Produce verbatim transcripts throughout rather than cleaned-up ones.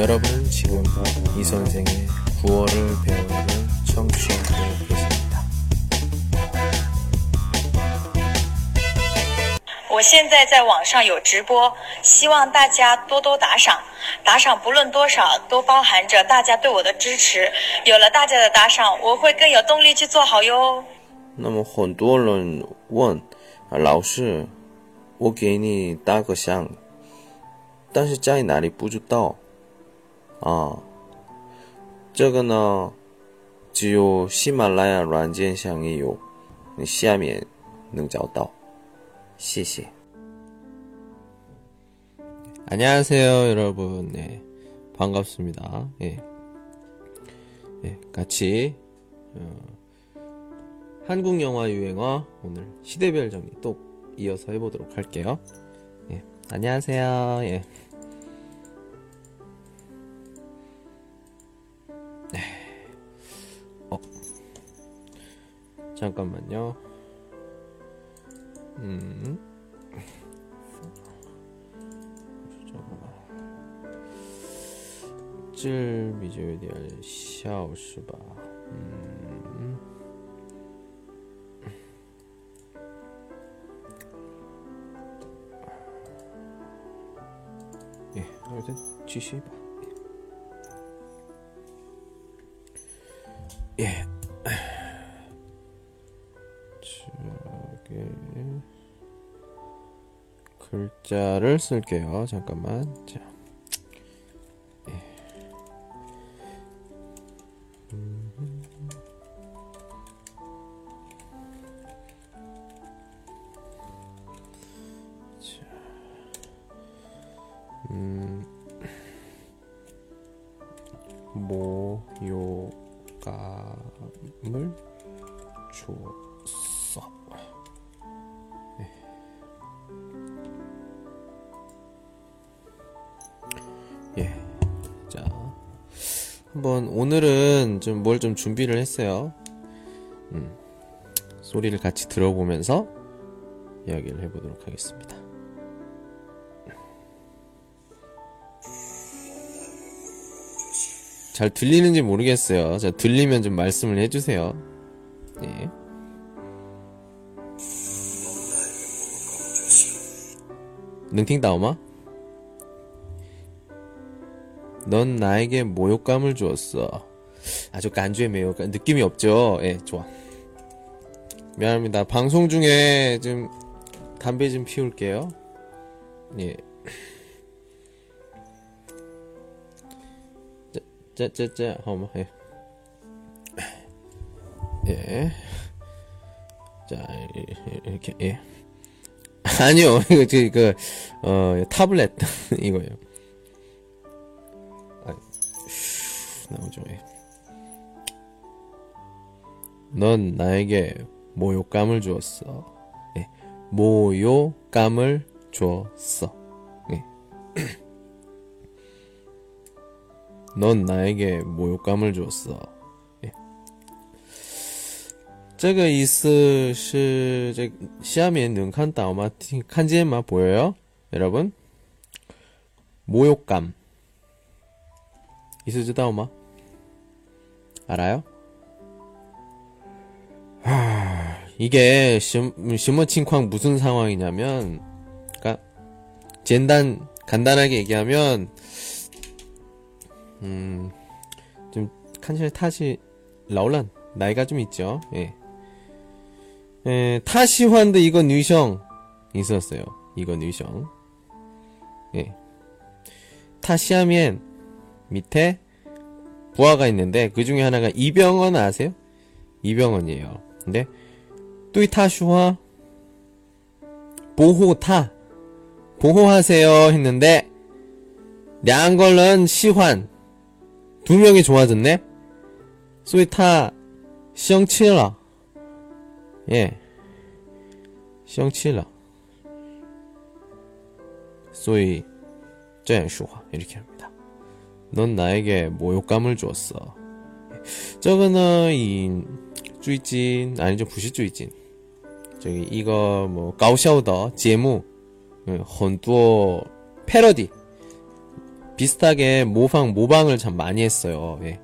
여러분 지금도 이 선생의 구어를 배우는 청취하고 계십니다. 我现在在网上有直播，希望大家多多打赏，打赏不论多少，都包含着大家对我的支持。有了大家的打赏，我会更有动力去做好哟。那么很多人问啊，老师，我给你打个像，但是在哪里不知道啊，这个呢，只有喜马拉雅软件上也有，你下面能找到。 谢谢。 안녕하세요, 여러분. 네, 반갑습니다. 예, 예, 같이 어, 한국 영화 유행어 오늘 시대별 정리 또 이어서 해보도록 할게요. 예, 안녕하세요. 예, 네. 어, 잠깐만요. 음.这比较有点笑是吧？嗯，哎，那我再继续吧。耶，这个글자를 쓸게요， 잠깐만， 자。 모욕감을 줬어. 네. 예. 자, 한번 오늘은 좀 뭘 좀 준비를 했어요. 음, 소리를 같이 들어보면서 이야기를 해보도록 하겠습니다. 잘 들리는지 모르겠어요. 자, 들리면 좀 말씀을 해주세요. 네. 능팅다오마? 넌 나에게 모욕감을 주었어. 아주 간주의 모욕감. 느낌이 없죠? 예, 네, 좋아. 미안합니다. 방송 중에 좀 담배 좀 피울게요. 예. 짜짜짜, 어머, 예. 예. 자, 이렇게, 예. 아니요, 이거, 그, 그, 어, 타블렛, 이거요. 아, 나오죠, 예. 넌 나에게 모욕감을 주었어. 예. 모욕감을 줬어. 예. 넌 나에게 모욕감을 줬어. 这个意思是这下面能看到吗？看见吗？ 보여요? 여러분? 모욕감. 意思知道吗? 알아요? 하, 이게 什么情况 무슨 상황이냐면 그러니까 간단 간단하게 얘기하면 음, 좀, 칸실 타시, 라울란, 나이가 좀 있죠, 예. 에, 타시환드 이거 뉴성, 있었어요. 이거 뉴성. 예. 타시하면, 밑에, 부하가 있는데, 그 중에 하나가 이병헌 아세요? 이병헌이에요. 근데, 뚜이 타슈화, 보호 타, 보호하세요, 했는데, 양걸은 시환, 두 명이 좋아졌네? 所以他生气了. 예. 生气了. 所以这样说话. 이렇게 합니다. 넌 나에게 모욕감을 줬어. 저거는 이 쭈이진 아니죠. 부시쭈이진. 저기 이거 뭐 가오샤오더 제목 헌두어 패러디 비슷하게 모방, 모방을 참 많이 했어요. 예.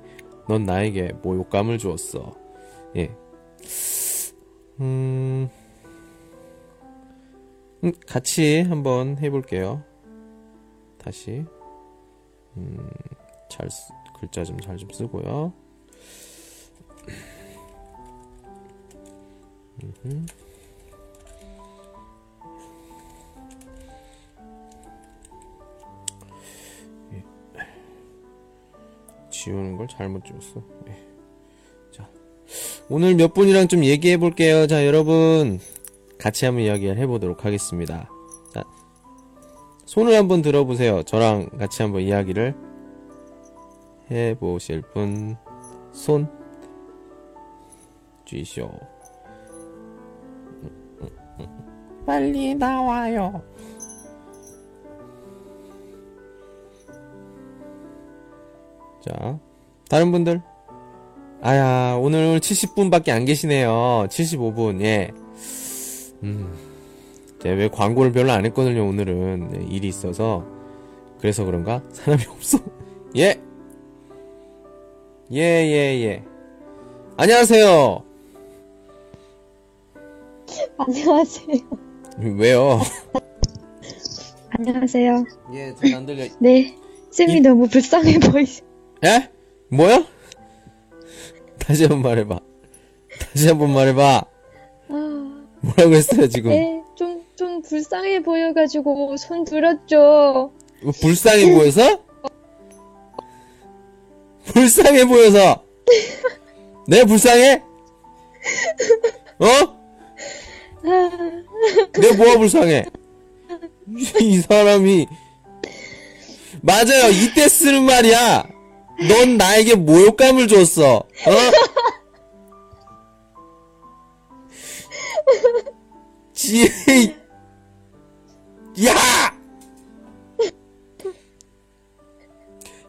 넌 나에게 모욕감을 주었어. 예. 음, 같이 한번 해볼게요. 다시. 음, 잘, 쓰, 글자 좀 잘 좀 쓰고요. 음흠. 지우는 걸 잘못 지웠어. 네. 자, 오늘 몇 분이랑 좀 얘기해 볼게요. 자, 여러분 같이 한번 이야기를 해보도록 하겠습니다. 자, 손을 한번 들어보세요. 저랑 같이 한번 이야기를 해보실 분, 손 쥐쇼. 빨리 나와요. 자, 다른 분들, 아야, 오늘 칠십 분밖에 안 계시네요. 칠십오 분. 예. 음, 제가 왜 광고를 별로 안 했거든요. 오늘은 예, 일이 있어서. 그래서 그런가 사람이 없어. 예, 예, 예, 예. 안녕하세요. 안녕하세요. 왜요? 안녕하세요. 예, 잘 안 들려. 네, 쌤이 이... 너무 불쌍해 보이세요. 예? 뭐야? 다시 한번 말해봐. 다시 한번 말해봐. 뭐라고 했어요 지금? 네, 좀, 좀 불쌍해 보여가지고 손 들었죠. 불쌍해 보여서? 불쌍해 보여서? 내 불쌍해? 어? 내가 뭐가 불쌍해? 이 사람이. 맞아요, 이때 쓰는 말이야. 넌 나에게 모욕감을 줬어. 어? 지, 야!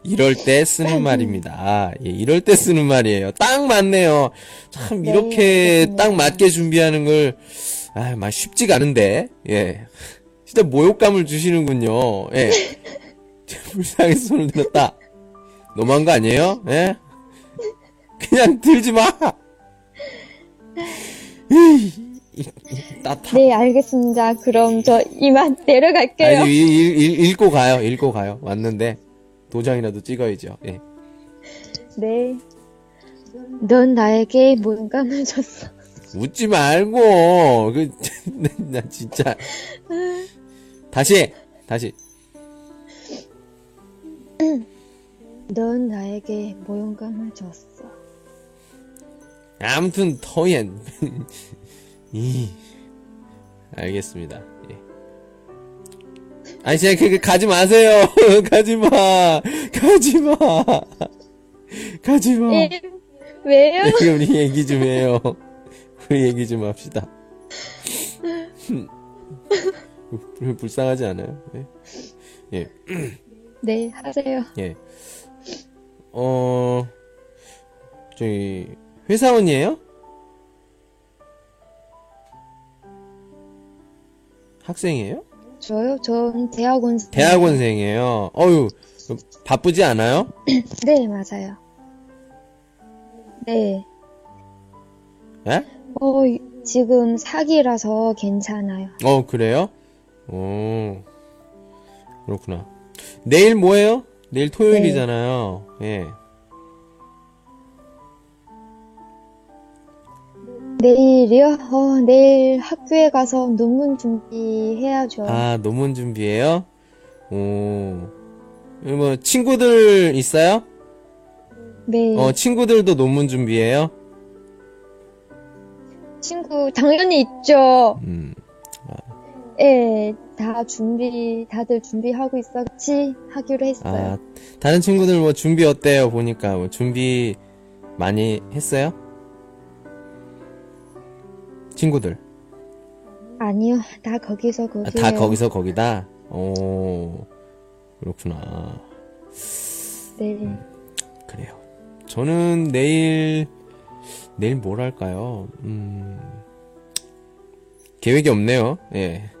이럴 때 쓰는 말입니다. 예, 이럴 때 쓰는 말이에요. 딱 맞네요. 참, 이렇게 네, 딱 맞게 준비하는 걸, 아, 막 쉽지가 않은데. 예. 진짜 모욕감을 주시는군요. 예. 불쌍해서 손을 들었다. 너무한 거 아니에요? 예? 그냥 들지 마! 네, 알겠습니다. 그럼 저 이만 내려갈게요. 아니, 일, 일, 읽고 가요. 읽고 가요. 왔는데 도장이라도 찍어야죠. 예. 네. 넌 나에게 뭔가를 줬어. 웃지 말고. 그, 나 진짜. 다시! 다시. 넌 나에게 모욕감을 줬어. 아무튼 더엔 이 알겠습니다. 예. 아니 제가 그, 그 가지 마세요. 가지 마, 가지 마, 가지 마. 예, 왜요? 예, 우리 얘기 좀 해요. 우리 얘기 좀 합시다. 불쌍하지 않아요? 예. 예. 네, 하세요. 예. 어, 저희, 회사원이에요? 학생이에요? 저요? 전 대학원생. 대학원생이에요. 어휴, 바쁘지 않아요? 네, 맞아요. 네. 예? 어, 지금 사기라서 괜찮아요. 어, 그래요? 오, 그렇구나. 내일 뭐예요? 내일 토요일이잖아요. 네. 예. 내일이요? 어, 내일 학교에 가서 논문 준비해야죠. 아, 논문 준비해요? 오. 뭐, 친구들 있어요? 네. 어, 친구들도 논문 준비해요? 친구, 당연히 있죠. 음. 예, 다 준비, 다들 준비하고 있어. 같이 하기로 했어요. 아, 다른 친구들 뭐 준비 어때요? 보니까 뭐 준비 많이 했어요? 친구들. 아니요, 다 거기서 거기. 아, 다 거기서 거기다? 오, 그렇구나. 네. 음, 그래요. 저는 내일, 내일 뭘 할까요? 음, 계획이 없네요. 예.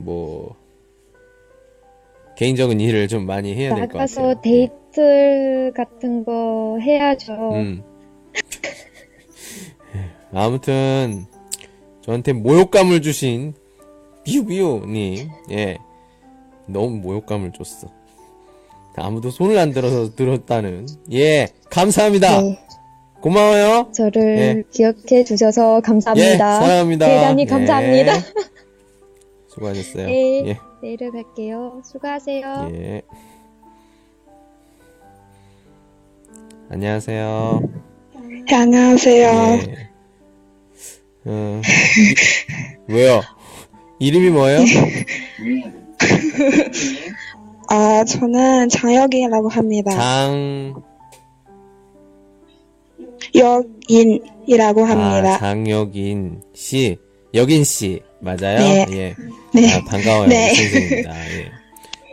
뭐 개인적인 일을 좀 많이 해야 될 것 같아요. 나가서 데이트 같은 거 해야죠. 음. 아무튼 저한테 모욕감을 주신 미우미우님, 예, 너무 모욕감을 줬어. 아무도 손을 안 들어서 들었다는, 예, 감사합니다. 네. 고마워요. 저를 예. 기억해 주셔서 감사합니다. 예, 사랑합니다. 대단히 감사합니다. 예. 수고하셨어요. 네, 예. 내일 뵐게요. 수고하세요. 예. 안녕하세요. 네, 안녕하세요. 예. 어, 이, 왜요? 이름이 뭐예요? 아, 저는 장혁인이라고 합니다. 장... 역인이라고 합니다. 아, 장혁인 씨. 역인 씨. 맞아요? 네. 예. 네. 아, 반가워요. 네. 선생님입니다. 예.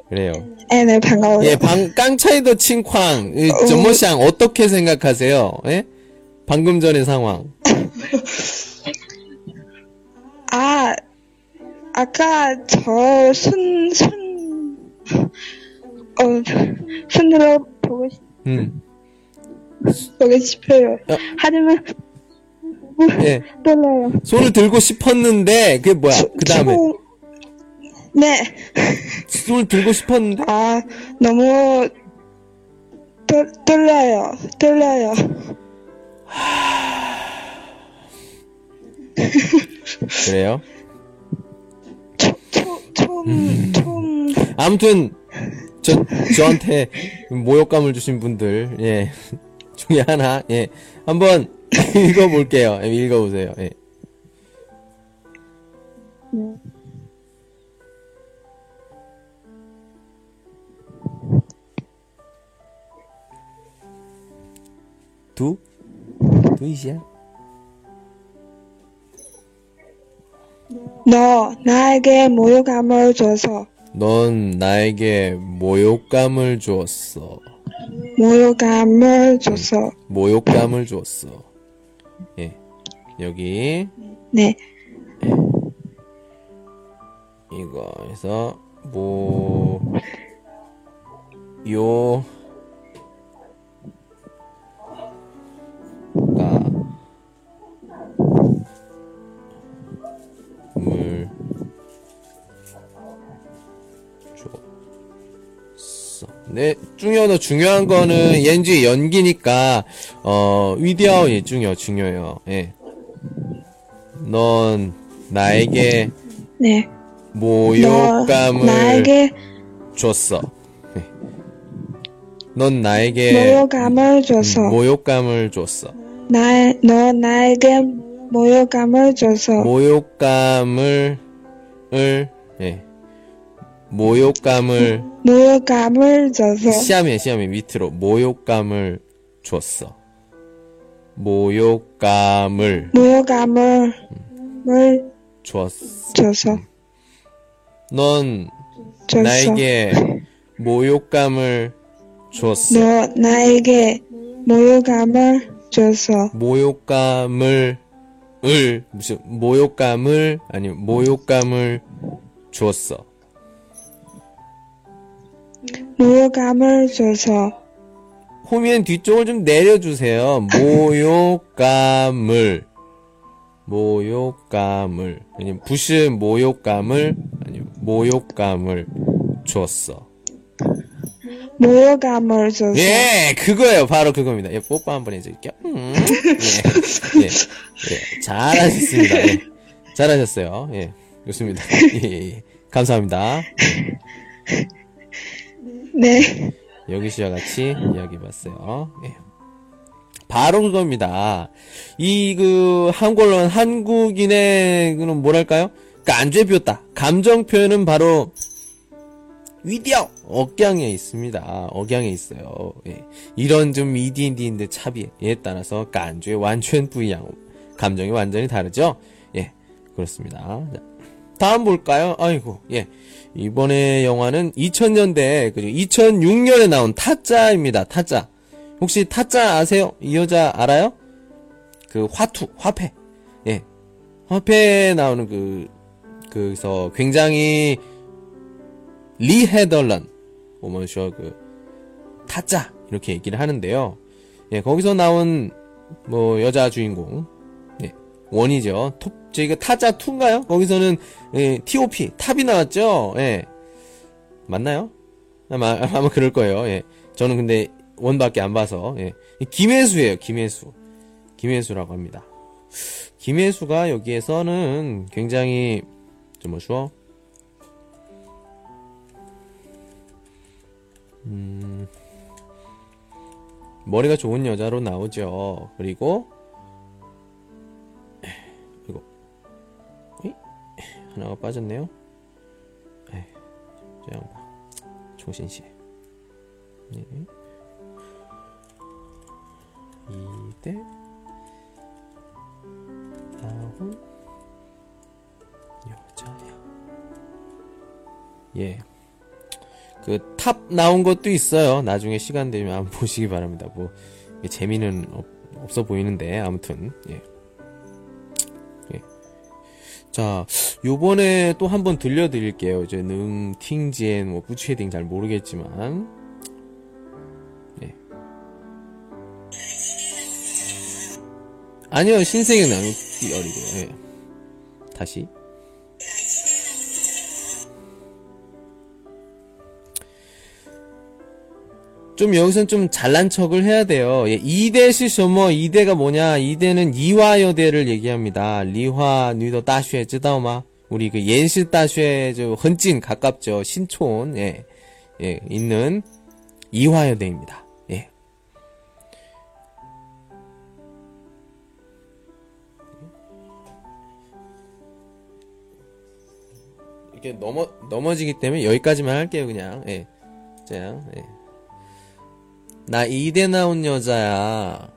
그래요. 네, 네, 반가워요. 예, 방, 깡차이더 칭쾅. 전모샹, 어떻게 생각하세요? 예? 방금 전의 상황. 아, 아까 저 순, 순, 어, 순으로 보고 싶, 음. 보고 싶어요. 아. 하지만, 뭐, 예. 떨려요. 손을 들고 싶었는데, 그게 뭐야, 그 다음에. 키고... 네. 손을 들고 싶었는데? 아, 너무, 떨, 떨려요. 떨려요. 하... 그래요? 초, 초, 처음, 음. 처음. 아무튼, 저, 저한테 모욕감을 주신 분들, 예. 중에 하나, 예. 한번 읽어볼게요. 예, 읽어보세요, 예. 네. 두? 두이시야? 너 나에게 모욕감을 줘서. 넌 나에게 모욕감을 줬어. 모욕감을 줬어. 응. 모욕감을 줬어. 예, 여기. 네. 예. 이거 해서 모 요 가 물 줬어. 네, 중요하다. 중요한 거는 옌지 연기니까 어 위디아오 예 중요 중요해요. 예. 넌 나에게 네. 모욕감을 나에게 줬어. 네. 넌 나에게 모욕감을 줬어. 모욕감을 줬어. 나 너 나에게 모욕감을 줘서. 모욕감을, 을, 예. 모욕감을. 모욕감을 줘서. 시험에, 시험에, 밑으로. 모욕감을 줬어. 모욕감을. 모욕감을. 을. 줬어. 줘서. 넌. 줬어. 나에게 모욕감을 줬어. 너 나에게 모욕감을 줬어. 모욕감을. 을 무슨 모욕감을 아니 모욕감을 줬어. 모욕감을 줘서. 호미엔 뒤쪽을 좀 내려주세요. 모욕감을 모욕감을 아니 부시 모욕감을 아니 모욕감을 줬어. 모욕감을 줬어. 예, 그거예요. 바로 그겁니다. 예, 뽀뽀 한번 해줄게요. 음. 예, 예, 예, 잘하셨습니다. 예, 잘하셨어요. 예, 좋습니다. 예, 예, 감사합니다. 예. 네. 여기 씨와 같이 이야기해봤어요. 예. 바로 그겁니다. 이, 그, 한국론, 한국인의, 그는 뭐랄까요? 그니까, 안주에 비웠다. 감정 표현은 바로, 위디어! 억양에 있습니다. 억양에 있어요. 예. 이런 좀 이디인디인데 차비에 따라서 간주의 완전 부양 감정이 완전히 다르죠? 예. 그렇습니다. 자, 다음 볼까요? 아이고, 예. 이번에 영화는 이천 년대, 그죠? 이천육 년에 나온 타짜입니다. 타짜. 혹시 타짜 아세요? 이 여자 알아요? 그 화투, 화폐. 예. 화폐에 나오는 그, 그래서 굉장히 리 헤덜런 어머니와 그 타짜 이렇게 얘기를 하는데요. 예, 거기서 나온 뭐 여자 주인공 예, 원이죠. 톱, 저희가 타짜 이인가요? 거기서는 예, 티 오 피 탑이 나왔죠. 예, 맞나요? 아마 아마 그럴 거예요. 예, 저는 근데 원밖에 안 봐서 예, 김혜수예요. 김혜수, 김혜수라고 합니다. 김혜수가 여기에서는 굉장히 좀 뭐죠? 음, 머리가 좋은 여자로 나오죠. 그리고 이거 하나가 빠졌네요. 저 양반 정신씨 이대 나온 여자야. 예. 그 탑 나온 것도 있어요. 나중에 시간 되면 한번 보시기 바랍니다. 뭐 재미는 없, 없어 보이는데 아무튼 예. 예. 자, 요번에 또 한번 들려드릴게요. 이제 능 팅지엔 뭐 부츠헤딩 잘 모르겠지만 예. 아니요, 신세계 나무 띠어리고요. 예. 다시. 좀 여기서는 좀 잘난 척을 해야 돼요. 예, 이대 시쇼머, 이대가 뭐냐? 이대는 이화여대를 얘기합니다. 리화, 니더 따쉐, 쯔다오마. 우리 그 옌시 따쉐, 저, 헌진, 가깝죠. 신촌, 예, 예, 있는 이화여대입니다. 예. 이렇게 넘어, 넘어지기 때문에 여기까지만 할게요, 그냥. 예. 자, 예. 나 이대 나온 여자야.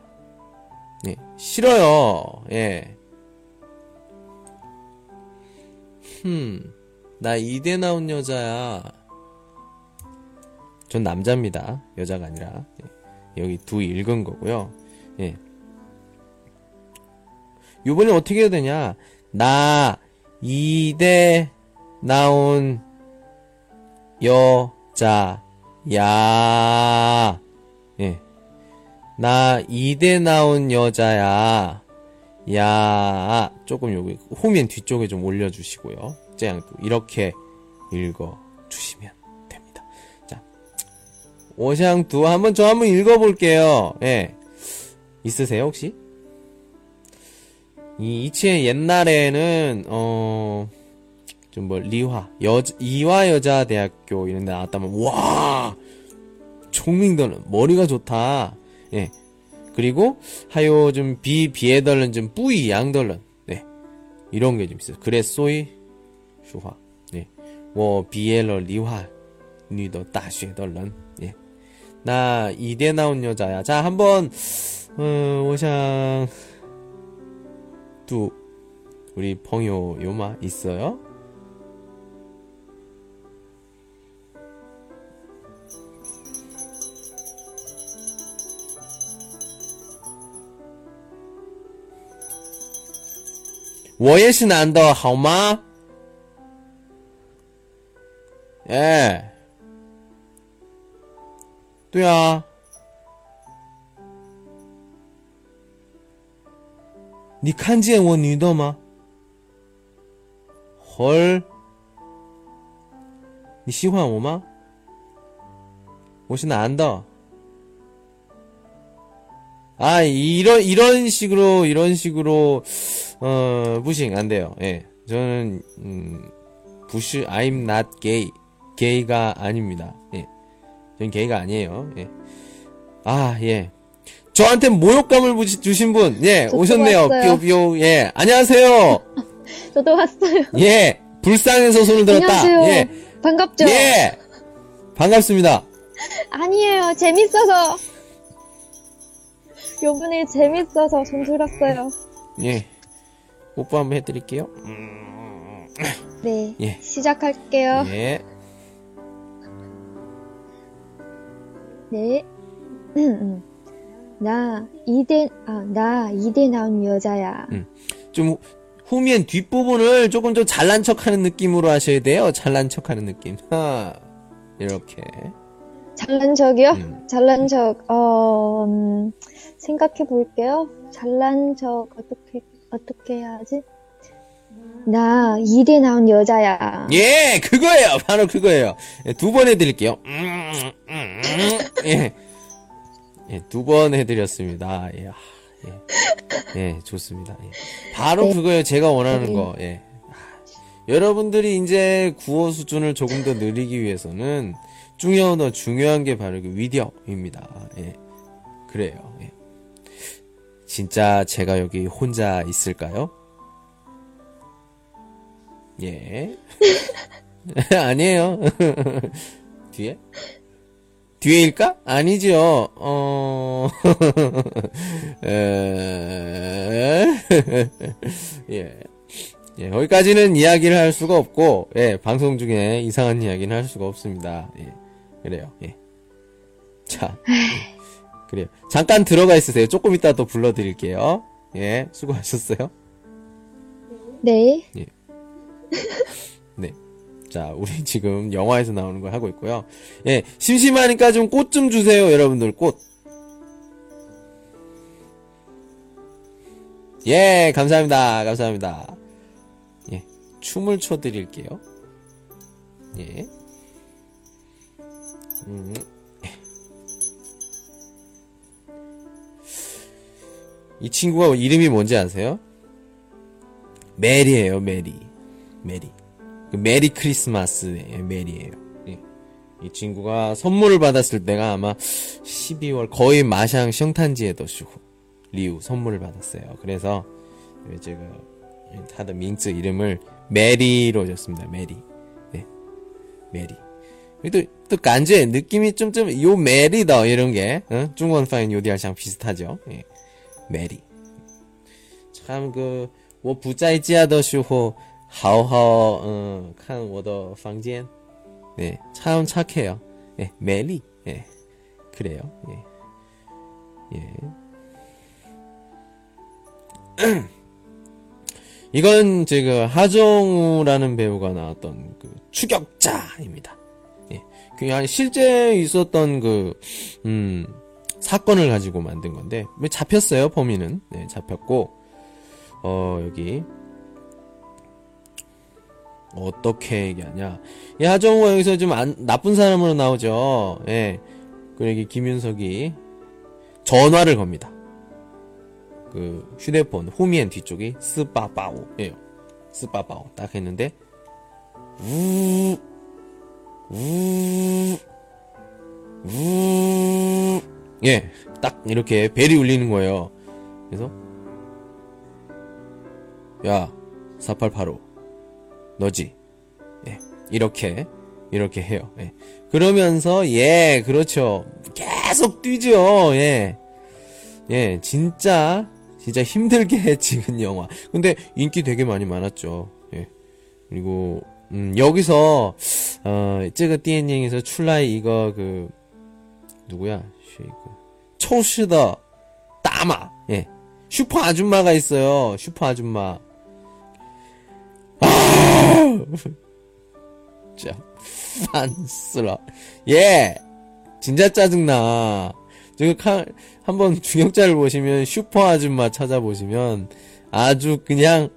예, 싫어요. 예. 흠. 나 이대 나온 여자야. 전 남자입니다. 여자가 아니라. 예, 여기 두 읽은 거고요. 예. 요번에 어떻게 해야 되냐? 나 이대 나온 여자야. 예. 나 이대 나온 여자야. 야. 조금 여기 후면 뒤쪽에 좀 올려주시고요. 짱. 이렇게 읽어주시면 됩니다. 자. 오샹두 한번 저 한번 읽어볼게요. 예. 있으세요, 혹시? 이, 이치의 옛날에는, 어, 좀 뭐, 리화, 여, 이화여자대학교 이런 데 나왔다면, 와! 총민들은 머리가 좋다. 예. 그리고 하요 좀 비 비에덜른 좀 뿌이 양덜른. 네. 이런 게 좀 있어요. 그래소이 쇼화. 예. 워 비에러 리화 니더 다쉐덜른. 예. 나 이대 나온 여자야. 자, 한번 어, 오샹 두 우리 펑요 요마 있어요?我也是男的好吗? 예. 对啊. 你看见我女的吗? 헐. 你喜欢我吗? 我是男的. 아, 이런, 이런 식으로, 이런 식으로, 어, 부싱, 안 돼요. 예. 저는, 음, 부시, I'm not gay. 게이가 아닙니다. 예. 전 게이가 아니에요. 예. 아, 예. 저한테 모욕감을 부시, 주신 분, 예, 오셨네요. 뾰뾰, 예. 안녕하세요. 저도 왔어요. 예. 불쌍해서 손을 들었다. 안녕하세요. 예. 반갑죠? 예. 반갑습니다. 아니에요. 재밌어서. 요번에 재밌어서 좀 들었어요. 예. 오빠 한번 해드릴게요. 네. 예. 시작할게요. 예. 네. 나, 이대, 아, 나, 이대 나온 여자야. 음. 좀, 후면 뒷부분을 조금 좀 잘난 척 하는 느낌으로 하셔야 돼요. 잘난 척 하는 느낌. 하. 이렇게. 잘난 척이요? 음. 잘난 척, 어, 음, 생각해 볼게요. 잘난 척, 어떻게, 어떻게 해야지? 나, 일이 나온 여자야. 예, 그거예요. 바로 그거예요. 예, 두 번 해드릴게요. 음, 음, 예. 예, 두 번 해드렸습니다. 예, 예. 예, 좋습니다. 예. 바로 네. 그거예요. 제가 원하는 네. 거. 예. 여러분들이 이제 구어 수준을 조금 더 늘리기 위해서는 중요한 어 중요한 게 바로 그 위력입니다. 예, 그래요. 예. 진짜 제가 여기 혼자 있을까요? 예. 아니에요. 뒤에? 뒤에일까? 아니죠. 어. 에... 예. 예, 거기까지는 이야기를 할 수가 없고, 예, 방송 중에 이상한 이야기는 할 수가 없습니다. 예, 그래요, 예. 자, 예, 그래요. 잠깐 들어가 있으세요. 조금 이따 또 불러드릴게요. 예, 수고하셨어요. 네. 예. 네. 자, 우리 지금 영화에서 나오는 걸 하고 있고요. 예, 심심하니까 좀 꽃 좀 주세요, 여러분들, 꽃. 예, 감사합니다. 감사합니다. 춤을 춰드릴게요. 예. 음. 이 친구가 이름이 뭔지 아세요? 메리예요, 메리. 메리. 메리 크리스마스예요, 메리예요. 예. 이 친구가 선물을 받았을 때가 아마 십이월 거의 마샹 성탄지에 더시고 리우 선물을 받았어요. 그래서 제가 타다 민츠 이름을 메리로 줬습니다. 메리. 네. 메리. 또, 또, 간제, 느낌이 좀, 좀, 요 메리다, 이런 게, 응? 중원 파인 요디알상 비슷하죠? 예. 메리. 참, 그, 我不在家的时候 好好, 응, 看我的房间. 네. 참 착해요. 예, 메리. 예. 그래요. 예. 예. 이건 제가 하정우라는 배우가 나왔던 그 추격자입니다. 예, 그냥 실제 있었던 그 음, 사건을 가지고 만든 건데 잡혔어요 범인은. 네, 잡혔고 어 여기 어떻게 얘기하냐. 이 하정우가 여기서 좀 안, 나쁜 사람으로 나오죠. 예, 그리고 김윤석이 전화를 겁니다. 그 휴대폰 후면 뒤쪽이 스빠빠오예요. 스빠빠오 딱 했는데 우우 우우 예, 딱 이렇게 벨이 울리는 거예요. 그래서 야 사팔팔오 너지? 예, 이렇게 이렇게 해요. 예, 그러면서 예 그렇죠 계속 뛰죠. 예, 예 진짜. 진짜 힘들게 찍은 영화. 근데 인기 되게 많이 많았죠. 예. 그리고 음, 여기서 어, 제가 띠엔닝에서 출라이 이거 그 누구야? 초시더 따마. 예. 슈퍼 아줌마가 있어요. 슈퍼 아줌마. 아! 진짜 안쓰러. 예. 진짜 짜증나. 지금 한번 중역자를 보시면 슈퍼 아줌마 찾아보시면 아주 그냥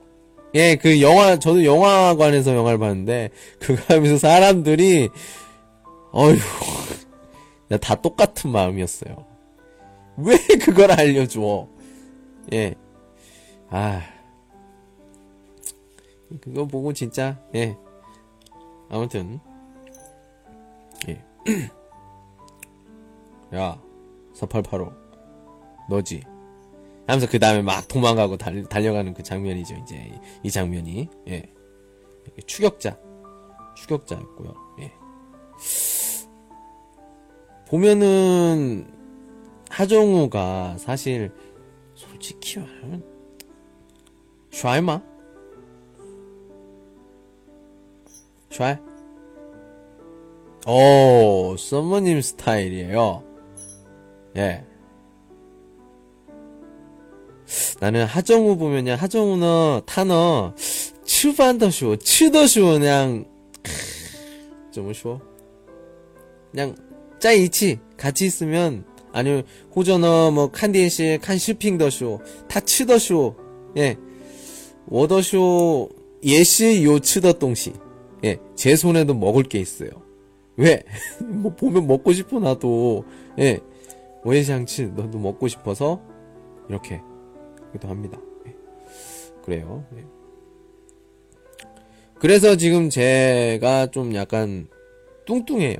예 그 영화 저도 영화관에서 영화를 봤는데 그거 하면서 사람들이 어휴 다 똑같은 마음이었어요. 왜 그걸 알려줘. 예. 아 그거 보고 진짜 예 아무튼 예 야 사팔팔오 너지 하면서 그 다음에 막 도망가고 달, 달려가는 그 장면이죠. 이제 이 장면이 예 추격자 추격자였고요. 예 보면은 하정우가 사실 솔직히 말하면 슈아이마 슈아이 오 선모님 스타일이에요. 예. 나는 하정우 보면요, 하정우는 타너, 츠반더쇼, 츠더쇼, 그냥, 좀 쉬워. 그냥, 在一起 같이 있으면 아니면 호전어 뭐 칸디엔시 칸슈핑 더쇼 타츠 더쇼 예 워더쇼 예시 요츠 더 동시 예 제 손에도 먹을 게 있어요. 왜? 뭐 보면 먹고 싶어 나도 예 오해샹치 너도 먹고 싶어서 이렇게 하기도 합니다. 예. 그래요. 예. 그래서 지금 제가 좀 약간 뚱뚱해요.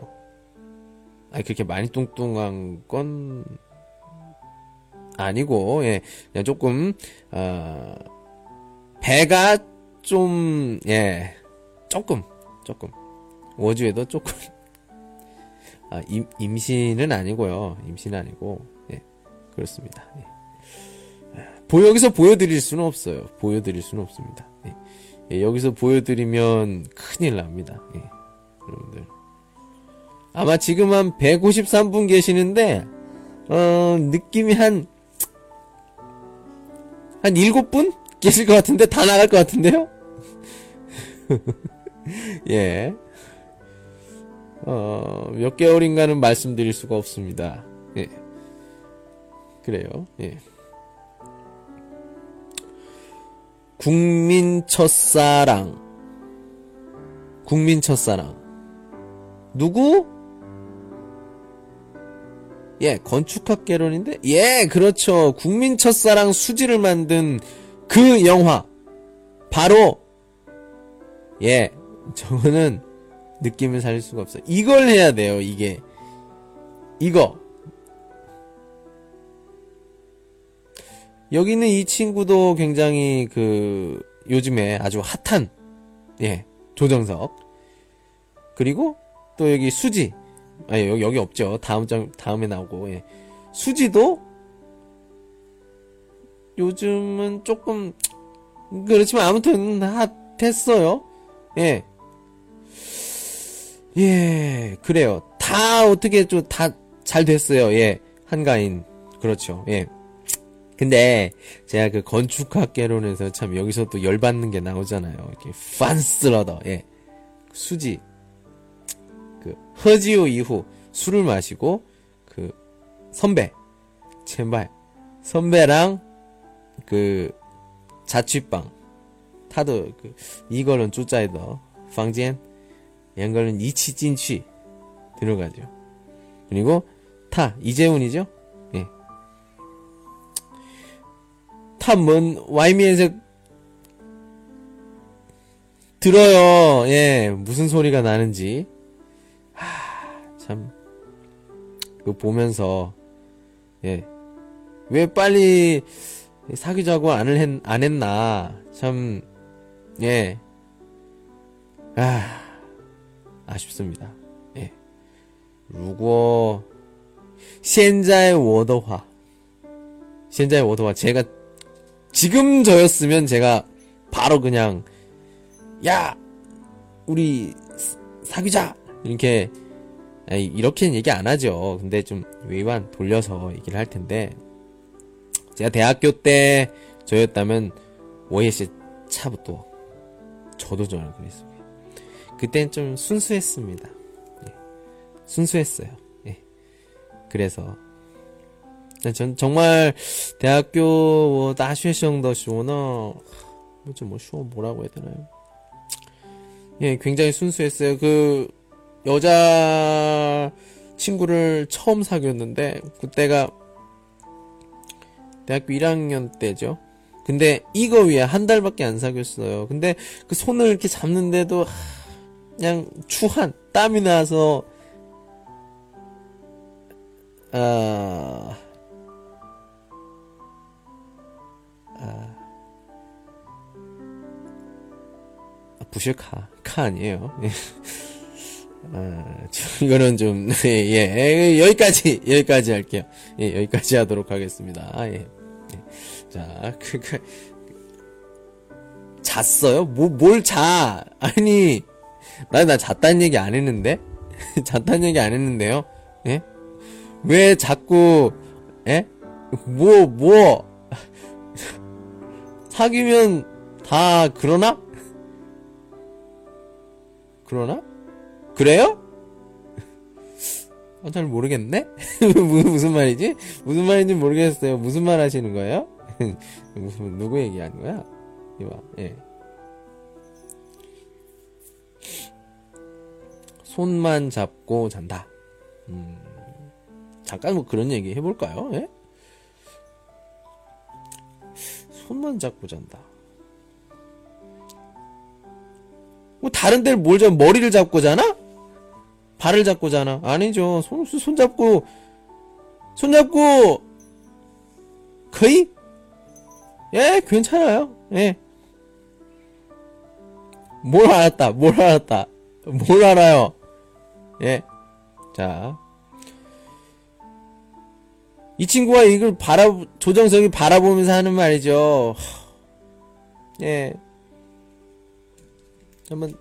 아니 그렇게 많이 뚱뚱한 건 아니고 예 그냥 조금 어, 배가 좀 예 조금 조금 워즈에도 조금 아, 임, 임신은 아니고요 임신은 아니고 예 그렇습니다. 예. 보, 여기서 보여드릴 수는 없어요. 보여드릴 수는 없습니다. 예. 예, 여기서 보여드리면 큰일 납니다. 예. 여러분들 아마 지금 한 백오십삼 분 계시는데 어, 느낌이 한 한 일곱 분 계실 것 같은데 다 나갈 것 같은데요? 예. 어, 몇 개월인가는 말씀드릴 수가 없습니다. 예. 그래요. 예. 국민 첫사랑. 국민 첫사랑. 누구? 예, 건축학 개론인데? 예, 그렇죠. 국민 첫사랑 수지를 만든 그 영화. 바로, 예, 저거는 느낌을 살릴 수가 없어요. 이걸 해야 돼요, 이게. 이거. 여기 있는 이 친구도 굉장히 그, 요즘에 아주 핫한, 예, 조정석. 그리고, 또 여기 수지 아니 여기 여기 없죠. 다음 장 다음에 나오고 예. 수지도 요즘은 조금 그렇지만 아무튼 핫했어요. 예. 예 그래요. 다 어떻게 좀 다 잘 됐어요. 예 한가인 그렇죠. 예. 근데 제가 그 건축학개론에서 참 여기서 또 열받는 게 나오잖아요. 이렇게 판스러더 예 수지 그 허지호 이후 술을 마시고 그 선배 제발 선배랑 그 자취방 타도 그 이거는 쪼짜이더 방젠 양거는 이치 찐취 들어가죠. 그리고 타 이재훈이죠. 예. 타문 와이미에서 들어요. 예 무슨 소리가 나는지. 하, 참, 이거 보면서, 예. 왜 빨리 사귀자고 안을 했, 안 했나. 참, 예. 아, 아쉽습니다. 예. 如果现在我的话现在我的话 제가, 지금 저였으면 제가 바로 그냥, 야! 우리 사귀자! 이렇게 아니, 이렇게는 얘기 안 하죠. 근데 좀 위반 돌려서 얘기를 할 텐데 제가 대학교 때 저였다면 워예시 차부터 저도 저랑 그랬습니다. 그때는 좀 순수했습니다. 예. 순수했어요. 예. 그래서 전 정말 대학교 다수의生的时候呢 뭐 쉬워 뭐라고 해야 되나요? 예, 굉장히 순수했어요. 그 여자 친구를 처음 사귀었는데 그때가 대학교 일 학년 때죠. 근데 이거 위에 한 달밖에 안 사귀었어요. 근데 그 손을 이렇게 잡는데도 그냥 추한 땀이 나서 아, 아, 부실카 카 아니에요. 아, 이거는 좀, 예, 예, 여기까지, 여기까지 할게요. 예, 여기까지 하도록 하겠습니다. 아, 예. 예. 자, 그, 그, 잤어요? 뭐, 뭘 자? 아니, 나, 나 잤단 얘기 안 했는데? 잤단 얘기 안 했는데요? 예? 왜 자꾸, 예? 뭐, 뭐, 사귀면 다 그러나? 그러나? 그래요? 아, 잘 모르겠네? 무슨 말이지? 무슨 말인지 모르겠어요. 무슨 말 하시는 거예요? 무슨, 누구 얘기하는 거야? 이봐, 예. 손만 잡고 잔다. 음, 잠깐 뭐 그런 얘기 해볼까요? 예? 손만 잡고 잔다. 뭐 다른 데를 뭘 잡, 머리를 잡고 자나? 발을 잡고 자나? 아니죠. 손, 손 잡고, 손 잡고, 거의? 예, 괜찮아요. 예. 뭘 알았다, 뭘 알았다. 뭘 알아요. 예. 자. 이 친구가 이걸 바라, 조정석이 바라보면서 하는 말이죠. 예. 한번,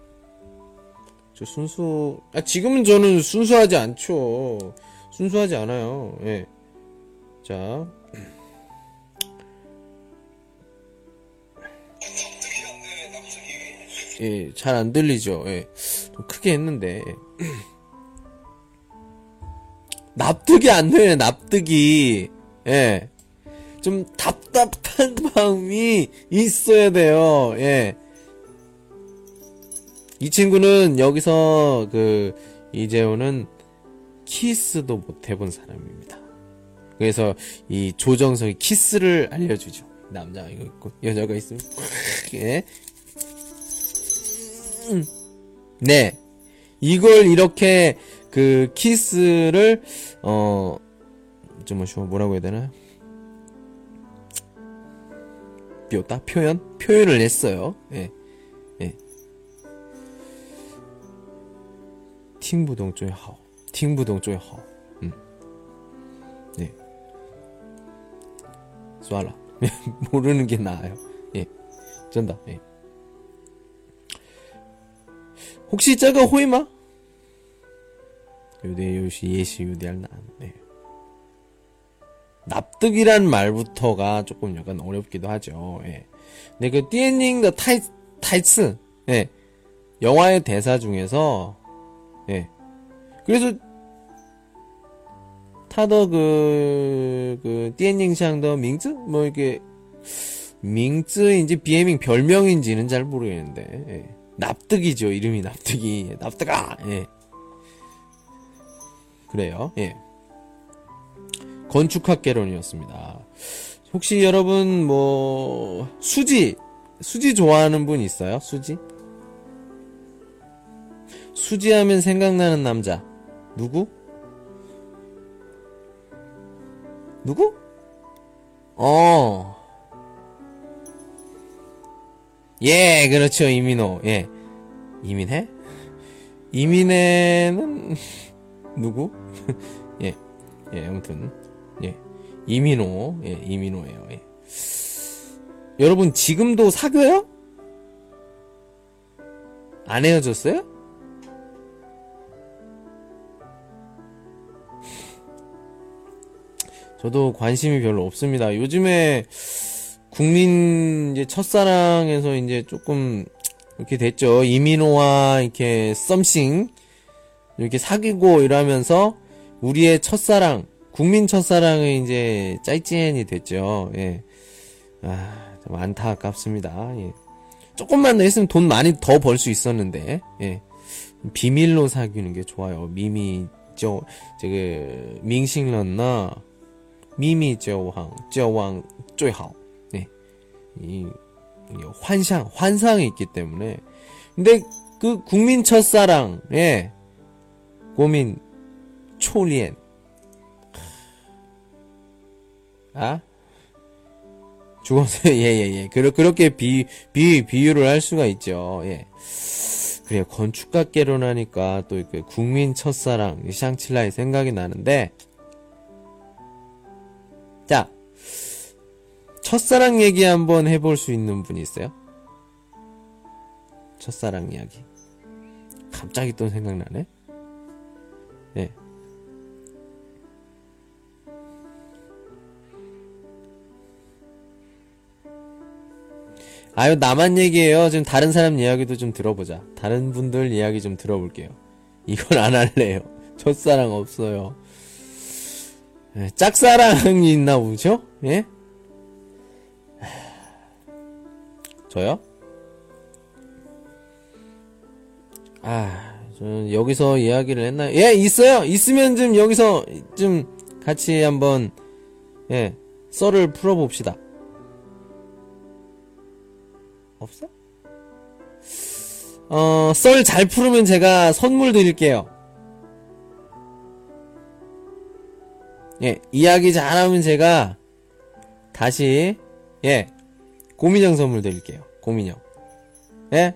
저 순수, 아, 지금은 저는 순수하지 않죠. 순수하지 않아요. 예. 자. 예, 잘 안 들리죠. 예. 좀 크게 했는데. 납득이 안 되네, 납득이. 예. 좀 답답한 마음이 있어야 돼요. 예. 이 친구는 여기서 그 이재호는 키스도 못 해본 사람입니다. 그래서 이 조정석이 키스를 알려주죠. 남자가 이거 있고 여자가 있으면 예. 네, 이걸 이렇게 그 키스를 어 좀 뭐라고 해야 되나? 묘다 표현 표현을 했어요. 예.听不懂最好，听不懂最好。嗯，네， 算了，모르는게 나아요。예， 真的。예， 혹시这个会吗？有点有些也许有点难。네， 납득이란 말부터가 조금 약간 어렵기도 하죠。 예， 那个电影的台台词， 예， 영화의 대사 중에서 예. 그래서, 타더 그, 그, 띠엔닝샹더 밍즈? 뭐, 이렇게, 밍즈인지, 비애밍 별명인지는 잘 모르겠는데, 예. 납득이죠. 이름이 납득이. 납득아! 예. 그래요. 예. 건축학개론이었습니다. 혹시 여러분, 뭐, 수지, 수지 좋아하는 분 있어요? 수지? 수지하면 생각나는 남자 누구? 누구? 어, 예, 그렇죠. 이민호. 예, 이민해? 이민해는 누구? 예, 예, 아무튼 예, 이민호, 예, 이민호예요. 예. 여러분 지금도 사귀어요? 안 헤어졌어요? 저도 관심이 별로 없습니다. 요즘에 국민 이제 첫사랑에서 이제 조금 이렇게 됐죠. 이민호와 이렇게 썸씽 이렇게 사귀고 이러면서 우리의 첫사랑, 국민 첫사랑의 이제 짜이찐이 됐죠. 예. 아, 좀 안타깝습니다. 예. 조금만 더 했으면 돈 많이 더 벌 수 있었는데. 예. 비밀로 사귀는 게 좋아요. 미미 저 저게 밍싱런나 미미 저왕 저왕 쪼이하오. 네. 이, 이 환상 환상이 있기 때문에. 근데 그 국민 첫사랑, 예, 고민 초리엔. 아, 죽었어요. 예예예. 예, 예. 그러, 그렇게 비, 비 비유를 할 수가 있죠. 예. 그래요. 건축학개론 하니까 또 그 국민 첫사랑 샹칠라이 생각이 나는데. 자, 첫사랑 얘기 한번 해볼 수 있는 분이 있어요? 첫사랑 이야기. 갑자기 또 생각나네? 네. 아유, 나만 얘기해요. 지금 다른 사람 이야기도 좀 들어보자. 다른 분들 이야기 좀 들어볼게요. 이건 안 할래요. 첫사랑 없어요. 예, 짝사랑이 있나 보죠? 예? 저요? 아, 저는 여기서 이야기를 했나요? 예, 있어요! 있으면 좀 여기서 좀 같이 한번, 예, 썰을 풀어봅시다. 없어? 어, 썰 잘 풀으면 제가 선물 드릴게요. 예, 이야기 잘하면 제가 다시, 예, 곰인형 선물 드릴게요. 곰인형. 예?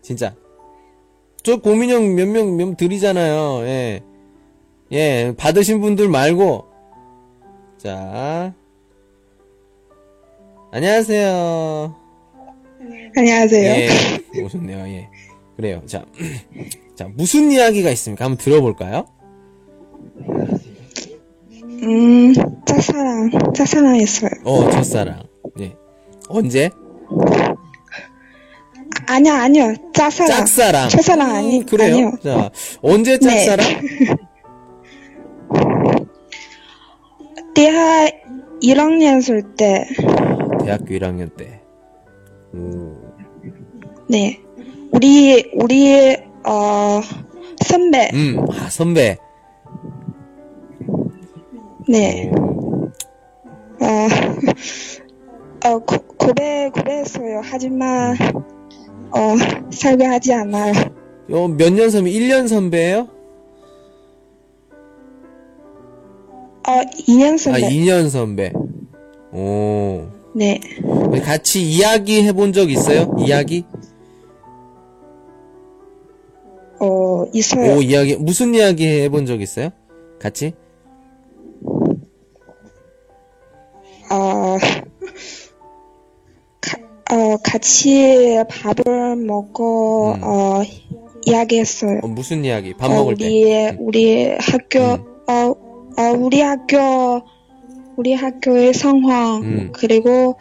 진짜. 저 곰인형 몇 명, 몇 드리잖아요. 예. 예, 받으신 분들 말고. 자. 안녕하세요. 안녕하세요. 예, 오셨네요. 예. 그래요. 자. 자, 무슨 이야기가 있습니까? 한번 들어볼까요? 음, 짝사랑. 짝사랑했어요. 어, 첫사랑. 예. 언제? 아니요, 아니요. 짝사랑. 짝사랑. 첫사랑 음, 아니, 그래요? 아니요. 자, 언제 짝사랑? 네. 대학 일 학년 때. 아, 대학교 일 학년 때. 오. 네. 우리, 우리, 어, 선배. 음, 아, 선배. 네. 어, 어, 고, 고백, 고백했어요. 하지만, 어, 설교하지 않아요. 어, 몇 년 선배? 일 년 선배예요? 어, 이 년 선배. 아, 이 년 선배. 오. 네. 같이 이야기 해본 적 있어요? 이야기? 어, 있어요. 오, 이야기. 무슨 이야기 해본 적 있어요? 같이? 어, 가, 어, 같이 밥을 먹고, 음. 어, 이야기했어요. 어, 무슨 이야기? 밥 어, 먹을 우리, 때? 우리 학교, 음. 어, 어, 우리 학교, 우리 학교의 상황, 음. 그리고,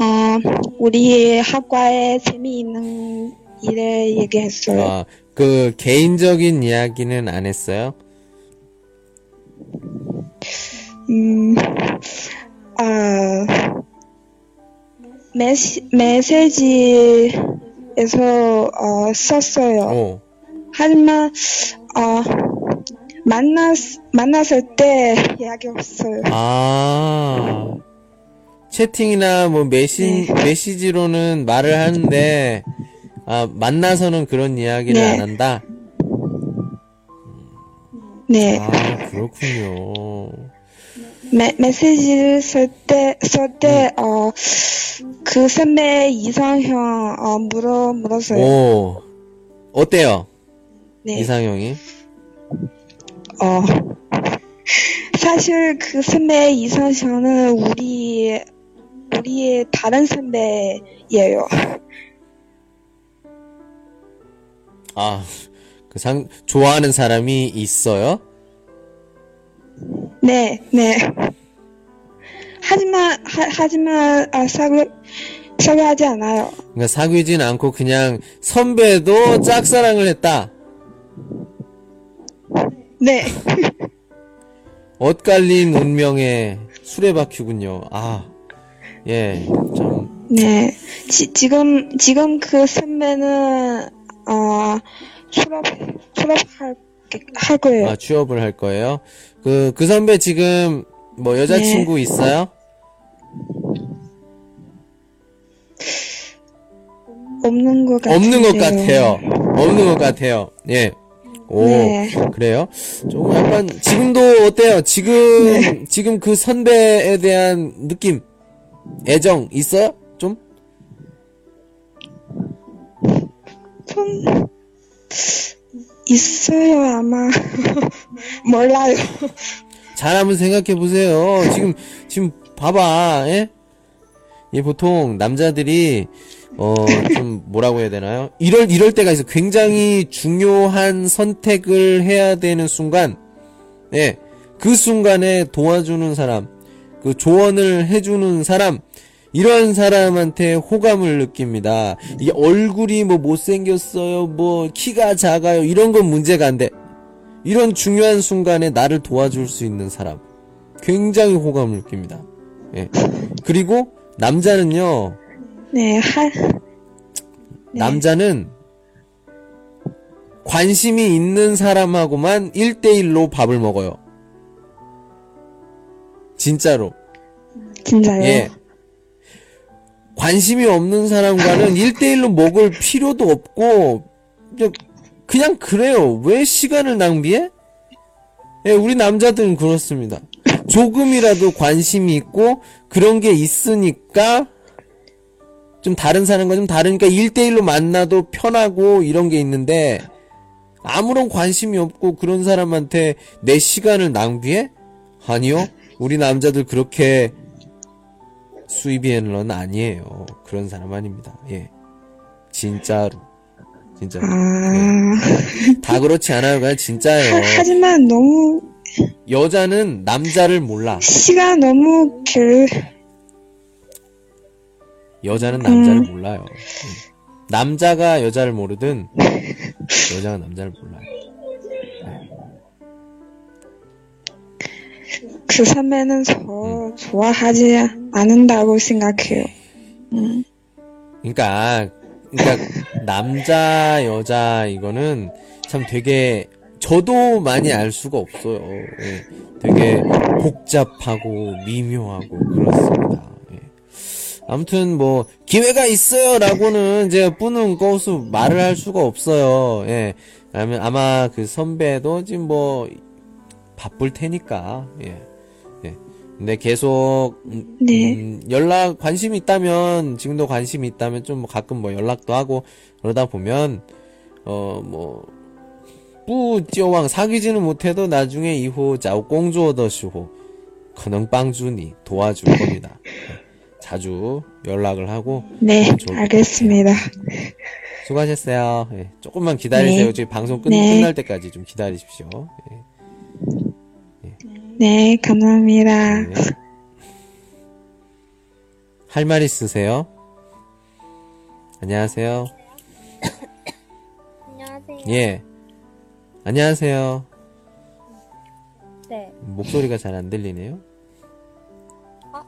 어, 우리 학과의 재미있는 일을 얘기했어요. 아, 그, 개인적인 이야기는 안 했어요? 음, 아, 메시, 메시지에서, 어, 썼어요. 오. 하지만, 어, 만났, 만났을 때 이야기 없어요. 아, 채팅이나 뭐 메시, 네. 메시지로는 말을 하는데, 아, 만나서는 그런 이야기를 네. 안 한다? 네. 아, 그렇군요. 메, 메시지를 쓸 때, 쓸 때, 음. 어, 그 선배 이상형, 어, 물어, 물었어요. 오, 어때요? 네. 이상형이? 어, 사실 그 선배 이상형은 우리, 우리 다른 선배예요. 아, 그 상, 좋아하는 사람이 있어요? 네, 네. 하지만, 하, 하지만, 아, 사귀, 사귀하지 않아요. 그러니까 사귀진 않고 그냥 선배도 짝사랑을 했다. 네. 엇갈린 운명의 수레바퀴군요. 아, 예, 참. 네. 지, 지금, 지금 그 선배는, 어, 졸업, 졸업할, 할 거예요. 아, 취업을 할 거예요? 그, 그 선배 지금, 뭐, 여자친구 네. 있어요? 없는 것 같아요. 없는 것 같아요. 없는 것 같아요. 예. 오, 네. 그래요? 조금 약간, 지금도 어때요? 지금, 네. 지금 그 선배에 대한 느낌, 애정, 있어요? 좀? 좀, 있어요, 아마. 몰라요. 잘 한번 생각해보세요. 지금, 지금, 봐봐, 예? 예, 보통, 남자들이, 어, 좀, 뭐라고 해야 되나요? 이럴, 이럴 때가 있어. 굉장히 중요한 선택을 해야 되는 순간, 예. 그 순간에 도와주는 사람, 그 조언을 해주는 사람, 이런 사람한테 호감을 느낍니다. 이게 얼굴이 뭐 못생겼어요, 뭐, 키가 작아요, 이런 건 문제가 안 돼. 이런 중요한 순간에 나를 도와줄 수 있는 사람 굉장히 호감을 느낍니다. 예. 그리고 남자는요. 네. 하... 남자는 네. 관심이 있는 사람하고만 일대일로 밥을 먹어요. 진짜로. 진짜요? 예. 관심이 없는 사람과는 일대일로 먹을 필요도 없고 그냥, 그냥 그래요. 왜 시간을 낭비해? 예, 우리 남자들은 그렇습니다. 조금이라도 관심이 있고 그런 게 있으니까 좀 다른 사람과 좀 다르니까 일대일로 만나도 편하고 이런 게 있는데 아무런 관심이 없고 그런 사람한테 내 시간을 낭비해? 아니요. 우리 남자들 그렇게 수입이엔런 아니에요. 그런 사람 아닙니다. 예. 진짜로. 진짜. 아... 예. 다 그렇지 않아요. 그냥 진짜예요. 하, 하지만 너무 여자는 남자를 몰라. 시가 너무 길. 여자는 남자를 음... 몰라요. 남자가 여자를 모르든 여자가 남자를 몰라요. 그 삼매는 저 음. 좋아하지 않는다고 생각해요. 음. 그러니까, 그러니까 남자 여자 이거는 참 되게 저도 많이 알 수가 없어요. 예. 되게 복잡하고 미묘하고 그렇습니다. 예. 아무튼 뭐 기회가 있어요라고는 제가 뿌는 거수 말을 할 수가 없어요. 예. 그러면 아마 그 선배도 지금 뭐 바쁠 테니까 예. 예. 근데 계속 음, 네. 음, 연락 관심이 있다면 지금도 관심이 있다면 좀 뭐 가끔 뭐 연락도 하고 그러다 보면 어 뭐 뿌지왕 사귀지는 못해도 나중에 이후 자오공주어더시호 가능빵준이 도와줄 겁니다. 자주 연락을 하고 네 알겠습니다. 네. 수고하셨어요. 예. 조금만 기다리세요. 네. 지금 방송 끝, 네. 끝날 때까지 좀 기다리십시오. 예. 네, 감사합니다. 네. 할 말 있으세요? 안녕하세요. 안녕하세요. 예. 안녕하세요. 네. 목소리가 잘 안 들리네요. 어,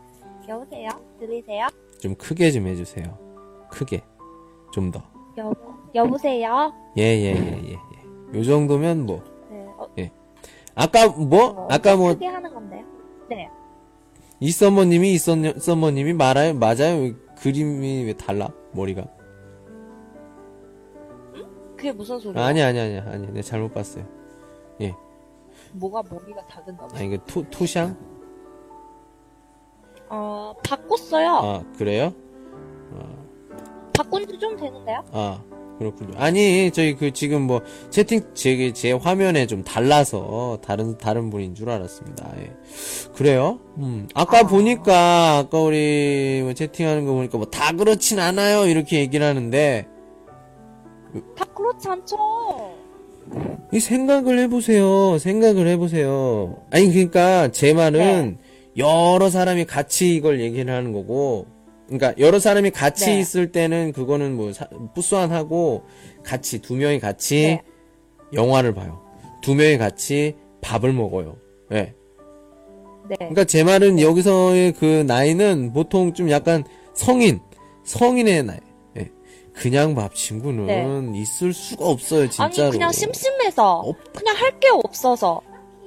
여보세요? 들리세요? 좀 크게 좀 해주세요. 크게. 좀 더. 여, 여보세요? 예, 예, 예, 예, 예. 요 정도면 뭐. 네. 어... 예. 아까 뭐? 뭐 아까 뭐 크게 하는 건데요. 네. 이 서머님이 이 서머님이 말아요 맞아요. 왜, 그림이 왜 달라 머리가? 응? 그게 무슨 소리야? 아니 아니 아니 아니 내가 잘못 봤어요. 예. 뭐가 머리가 작은가 봐. 아니 그 토 토샹? 어 바꿨어요. 아 그래요? 어. 바꾼 지 좀 되는데요? 아. 그렇군요. 아니 저희 그 지금 뭐 채팅 제, 제 화면에 좀 달라서 다른 다른 분인 줄 알았습니다. 예. 그래요? 음 아까 아... 보니까 아까 우리 뭐 채팅하는 거 보니까 뭐 다 그렇진 않아요 이렇게 얘기를 하는데 다 그렇지 않죠. 이 생각을 해보세요. 생각을 해보세요. 아니 그러니까 제 말은 네. 여러 사람이 같이 이걸 얘기를 하는 거고. 그니까, 여러 사람이 같이 네. 있을 때는, 그거는 뭐, 뿌수안하고, 같이, 두 명이 같이, 네. 영화를 봐요. 두 명이 같이, 밥을 먹어요. 예. 네. 네. 그니까, 제 말은, 여기서의 그, 나이는, 보통 좀 약간, 성인, 성인의 나이. 예. 네. 그냥 밥 친구는, 네. 있을 수가 없어요, 진짜로. 아니, 그냥 심심해서, 없... 그냥 할 게 없어서.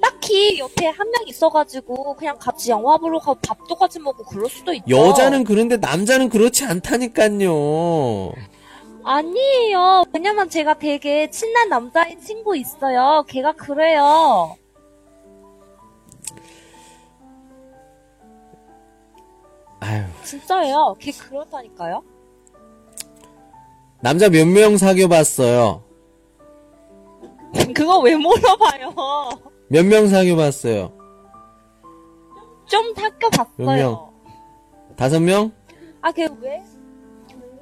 딱히 옆에 한 명 있어가지고 그냥 같이 영화 보러 가고 밥도 같이 먹고 그럴 수도 있죠. 여자는 그런데 남자는 그렇지 않다니까요. 아니에요. 왜냐면 제가 되게 친한 남자인 친구 있어요. 걔가 그래요. 아유. 진짜예요. 걔 그렇다니까요. 남자 몇 명 사귀어봤어요? 그거 왜 물어봐요? 몇 명 사귀어봤어요? 좀 사귀어봤어요. 몇 명? 다섯 명? 아, 걔 왜?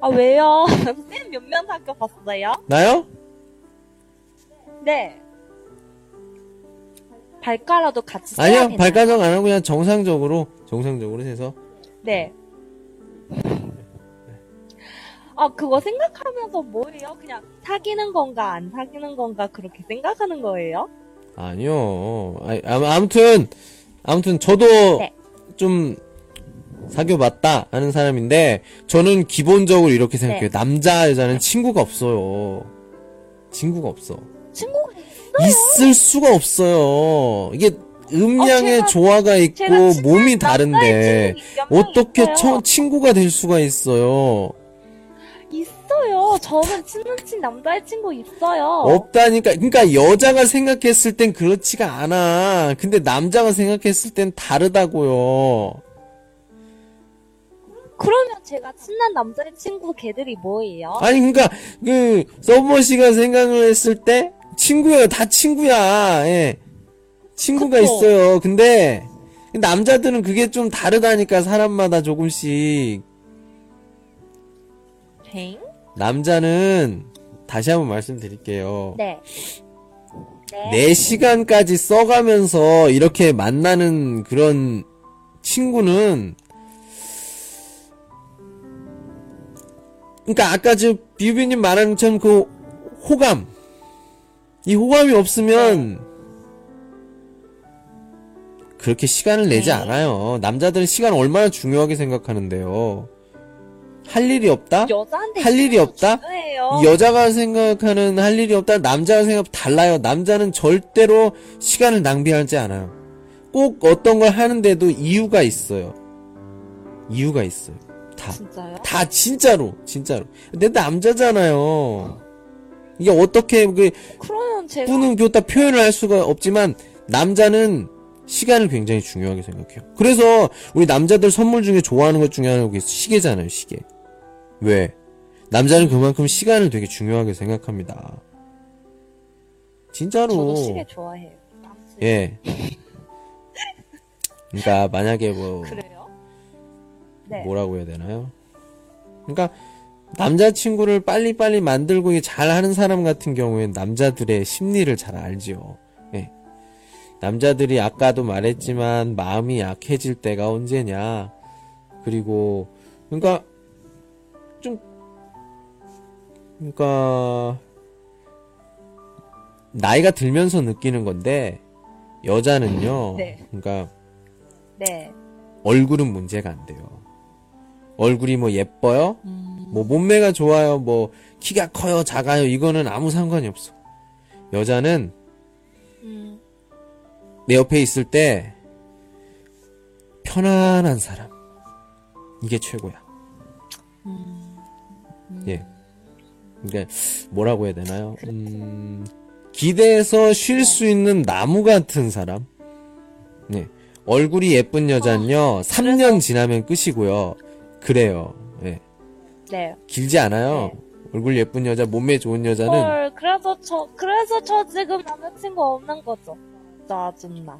아, 왜요? 쌤 몇 명 사귀어봤어요? 나요? 네. 발가락도 같이 써야 되나요? 아니요, 발가락 안 하고 그냥 정상적으로, 정상적으로 해서. 네. 아, 그거 생각하면서 뭐예요? 그냥 사귀는 건가, 안 사귀는 건가, 그렇게 생각하는 거예요? 아니요. 아니, 아무튼 아무튼 저도 네. 좀 사귀어봤다 하는 사람인데 저는 기본적으로 이렇게 생각해요. 네. 남자 여자는 네. 친구가 없어요. 친구가 없어. 친구가 있어요? 있을 수가 없어요. 이게 음양의 어, 제가, 조화가 있고 몸이 다른데 어떻게 처, 친구가 될 수가 있어요? 있어요. 저는 친한 남자의 친구 있어요. 없다니까. 그러니까 여자가 생각했을 땐 그렇지가 않아. 근데 남자가 생각했을 땐 다르다고요. 그러면 제가 친한 남자의 친구 걔들이 뭐예요? 아니 그러니까 그 서머 씨가 생각을 했을 때 친구예요. 다 친구야. 예. 친구가 그쵸? 있어요. 근데 남자들은 그게 좀 다르다니까 사람마다 조금씩. 뱅? 남자는 다시 한번 말씀드릴게요. 네. 네. 내 시간까지 써가면서 이렇게 만나는 그런 친구는 그러니까 아까 저 뮤비님 말한 것처럼 그 호감 이 호감이 없으면 네. 그렇게 시간을 내지 네. 않아요. 남자들은 시간을 얼마나 중요하게 생각하는데요. 할 일이 없다? 여자한테 할 일이 없다? 중요해요. 여자가 생각하는 할 일이 없다? 남자가 생각 달라요. 남자는 절대로 시간을 낭비하지 않아요. 꼭 어떤 걸 하는데도 이유가 있어요. 이유가 있어요. 다. 진짜요? 다 진짜로. 진짜로. 근데 남자잖아요. 이게 어떻게 그 그러면 제가 뿌는 교다 표현을 할 수가 없지만 남자는 시간을 굉장히 중요하게 생각해요. 그래서 우리 남자들 선물 중에 좋아하는 것 중에 하나가 시계잖아요. 시계. 왜? 남자는 그만큼 시간을 되게 중요하게 생각합니다. 진짜로. 저도 시계 좋아해요. 남친. 예. 그러니까 만약에 뭐 그래요? 네. 뭐라고 해야 되나요? 그러니까 남자친구를 빨리빨리 만들고 잘하는 사람 같은 경우에는 남자들의 심리를 잘 알지요. 예. 남자들이 아까도 말했지만 마음이 약해질 때가 언제냐. 그리고 그러니까 좀 그러니까 나이가 들면서 느끼는 건데 여자는요. 네. 그러니까 네. 얼굴은 문제가 안 돼요. 얼굴이 뭐 예뻐요? 음... 뭐 몸매가 좋아요. 뭐 키가 커요, 작아요. 이거는 아무 상관이 없어. 여자는 음... 내 옆에 있을 때 편안한 사람 이게 최고야. 음, 음. 예. 그러니까 뭐라고 해야 되나요? 음, 기대해서 쉴 수 있는 나무 같은 사람. 네. 예. 얼굴이 예쁜 여잔요 어, 삼 년 지나면 끝이고요. 그래요. 예. 네. 길지 않아요. 네. 얼굴 예쁜 여자, 몸매 좋은 여자는. 헐, 그래서 저 그래서 저 지금 남자친구 없는 거죠. 짜증나.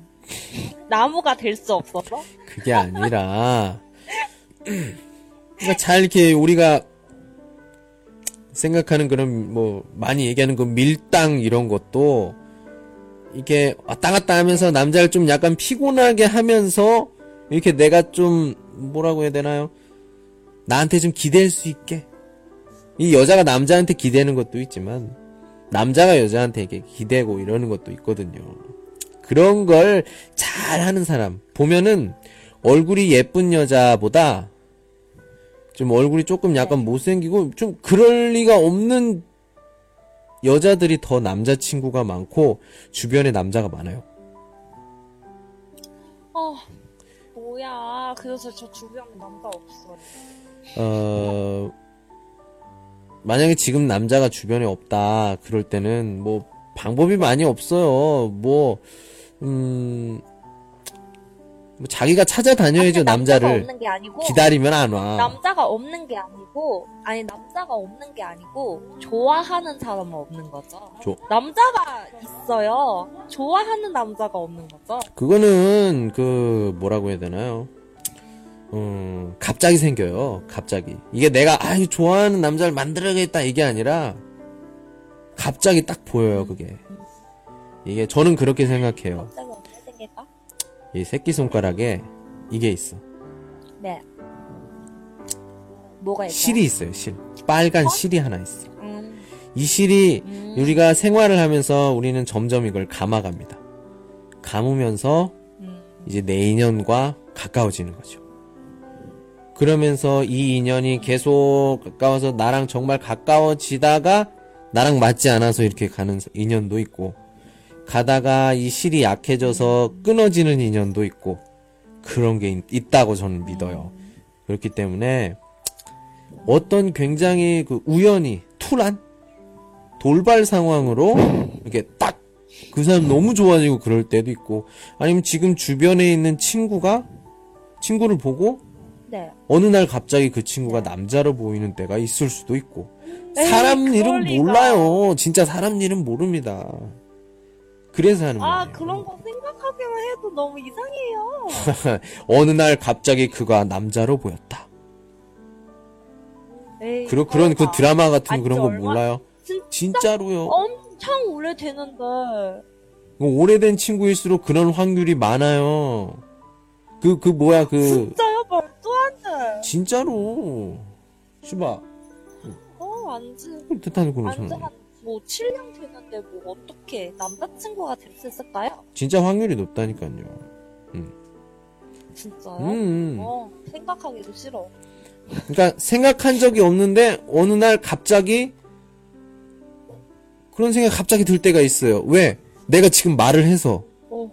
나무가 될 수 없어서? 그게 아니라 그러니까 잘 이렇게 우리가 생각하는 그런 뭐 많이 얘기하는 그 밀당 이런 것도 이렇게 왔다 갔다 하면서 남자를 좀 약간 피곤하게 하면서 이렇게 내가 좀 뭐라고 해야 되나요? 나한테 좀 기댈 수 있게 이 여자가 남자한테 기대는 것도 있지만 남자가 여자한테 이렇게 기대고 이러는 것도 있거든요. 그런 걸 잘하는 사람 보면은 얼굴이 예쁜 여자보다 좀 얼굴이 조금 약간 네. 못생기고 좀 그럴 리가 없는 여자들이 더 남자친구가 많고 주변에 남자가 많아요. 어 뭐야 그래서 저 주변에 남자 없어요. 어 만약에 지금 남자가 주변에 없다 그럴 때는 뭐 방법이 많이 없어요. 뭐 음, 뭐 자기가 찾아다녀야죠. 남자를 남자가 없는 게 아니고, 기다리면 안 와. 남자가 없는 게 아니고, 아니 남자가 없는 게 아니고 좋아하는 사람은 없는 거죠. 조... 남자가 있어요. 좋아하는 남자가 없는 거죠. 그거는 그 뭐라고 해야 되나요? 음, 갑자기 생겨요. 갑자기 이게 내가 아 좋아하는 남자를 만들어야겠다 이게 아니라 갑자기 딱 보여요. 그게. 이게 저는 그렇게 생각해요. 갑자기 어떻게 생길까? 이 새끼손가락에 이게 있어. 네. 뭐가 있어? 실이 있어요. 실. 빨간 어? 실이 하나 있어. 음. 이 실이 음. 우리가 생활을 하면서 우리는 점점 이걸 감아갑니다. 감으면서 이제 내 인연과 가까워지는 거죠. 그러면서 이 인연이 계속 가까워서 나랑 정말 가까워지다가 나랑 맞지 않아서 이렇게 가는 인연도 있고, 가다가 이 실이 약해져서 끊어지는 인연도 있고, 그런 게 있, 있다고 저는 믿어요. 그렇기 때문에 어떤 굉장히 그 우연히 투란 돌발 상황으로 이렇게 딱 그 사람 너무 좋아지고 그럴 때도 있고, 아니면 지금 주변에 있는 친구가 친구를 보고 네. 어느 날 갑자기 그 친구가 남자로 보이는 때가 있을 수도 있고. 에이, 사람 일은 리가. 몰라요. 진짜 사람 일은 모릅니다. 그래서 하는 거예요. 아, 말이에요. 그런 거 생각하기만 해도 너무 이상해요. 어느 날 갑자기 그가 남자로 보였다. 에이, 그러, 그런 그 드라마 같은 아니, 그런 거 얼마? 몰라요? 진짜? 진짜로요. 엄청 오래되는데. 오래된 친구일수록 그런 확률이 많아요. 그, 그 뭐야, 그. 진짜요? 말도 안 돼. 진짜로. 슈바. 어, 안 지. 뜻하는 걸로 저는. 뭐 칠 년 되는데 뭐 어떻게 남자친구가 될 수 있을까요? 진짜 확률이 높다니까요. 음. 진짜요? 음. 어, 생각하기도 싫어. 그러니까 생각한 적이 없는데 어느 날 갑자기 그런 생각 갑자기 들 때가 있어요. 왜? 내가 지금 말을 해서. 어.